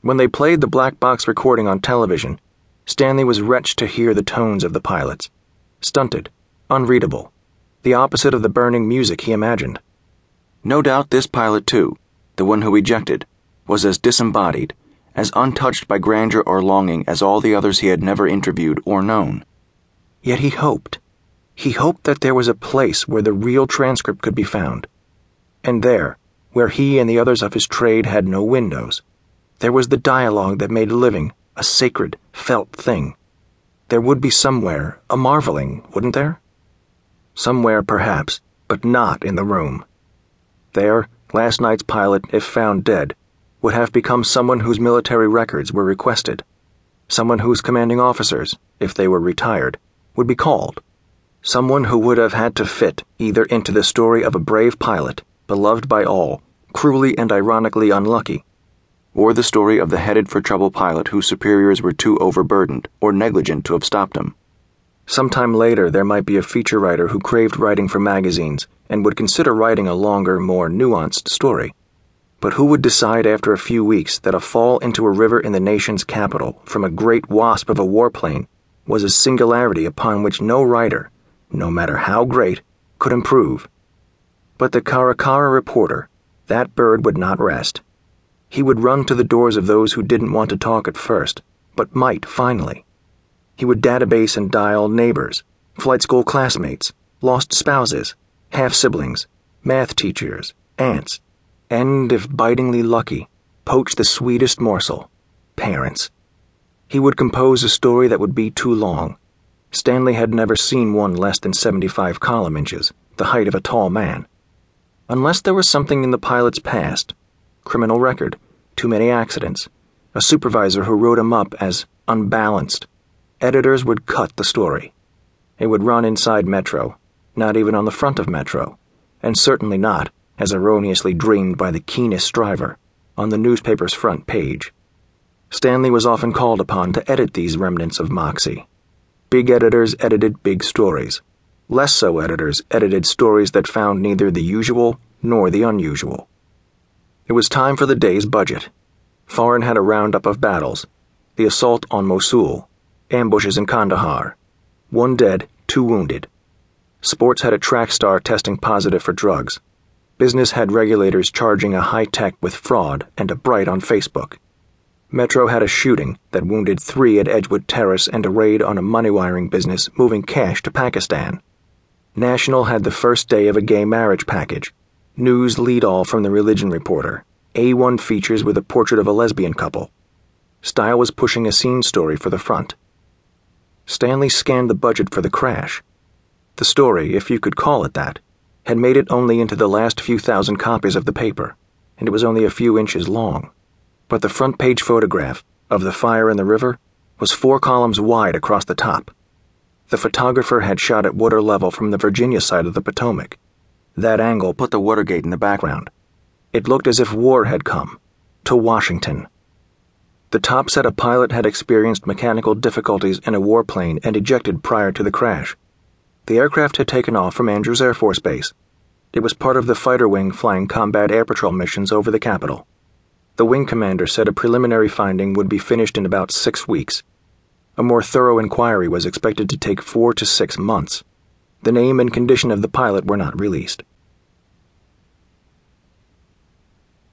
When they played the black box recording on television, Stanley was wretched to hear the tones of the pilots. Stunted, unreadable, the opposite of the burning music he imagined. No doubt this pilot, too, the one who ejected, was as disembodied, as untouched by grandeur or longing as all the others he had never interviewed or known. Yet he hoped. He hoped that there was a place where the real transcript could be found. And there, where he and the others of his trade had no windows, there was the dialogue that made living a sacred, felt thing. There would be somewhere a marveling, wouldn't there? Somewhere, perhaps, but not in the room. There, last night's pilot, if found dead, would have become someone whose military records were requested, someone whose commanding officers, if they were retired, would be called, someone who would have had to fit either into the story of a brave pilot, beloved by all, cruelly and ironically unlucky, or the story of the headed-for-trouble pilot whose superiors were too overburdened or negligent to have stopped him. Sometime later there might be a feature writer who craved writing for magazines and would consider writing a longer, more nuanced story. But who would decide after a few weeks that a fall into a river in the nation's capital from a great wasp of a warplane was a singularity upon which no writer, no matter how great, could improve? But the Caracara reporter, that bird would not rest. He would run to the doors of those who didn't want to talk at first, but might finally. He would database and dial neighbors, flight school classmates, lost spouses, half-siblings, math teachers, aunts, and, if bitingly lucky, poach the sweetest morsel, parents. He would compose a story that would be too long. Stanley had never seen one less than 75 column inches, the height of a tall man. Unless there was something in the pilot's past, criminal record, too many accidents, a supervisor who wrote him up as unbalanced, editors would cut the story. It would run inside Metro, not even on the front of Metro, and certainly not, as erroneously dreamed by the keenest striver, on the newspaper's front page. Stanley was often called upon to edit these remnants of moxie. Big editors edited big stories. Less so editors edited stories that found neither the usual nor the unusual. It was time for the day's budget. Foreign had a roundup of battles, the assault on Mosul, ambushes in Kandahar, 1 dead, 2 wounded. Sports had a track star testing positive for drugs. Business had regulators charging a high-tech with fraud and a bright on Facebook. Metro had a shooting that wounded 3 at Edgewood Terrace and a raid on a money-wiring business moving cash to Pakistan. National had the first day of a gay marriage package. News lead-all from the religion reporter. A1 features with a portrait of a lesbian couple. Style was pushing a scene story for the front. Stanley scanned the budget for the crash. The story, if you could call it that, had made it only into the last few thousand copies of the paper, and it was only a few inches long. But the front-page photograph of the fire in the river was 4 columns wide across the top. The photographer had shot at water level from the Virginia side of the Potomac. That angle put the Watergate in the background. It looked as if war had come to Washington. The top said a pilot had experienced mechanical difficulties in a warplane and ejected prior to the crash. The aircraft had taken off from Andrews Air Force Base. It was part of the fighter wing flying combat air patrol missions over the Capitol. The wing commander said a preliminary finding would be finished in about 6 weeks. A more thorough inquiry was expected to take 4 to 6 months. The name and condition of the pilot were not released.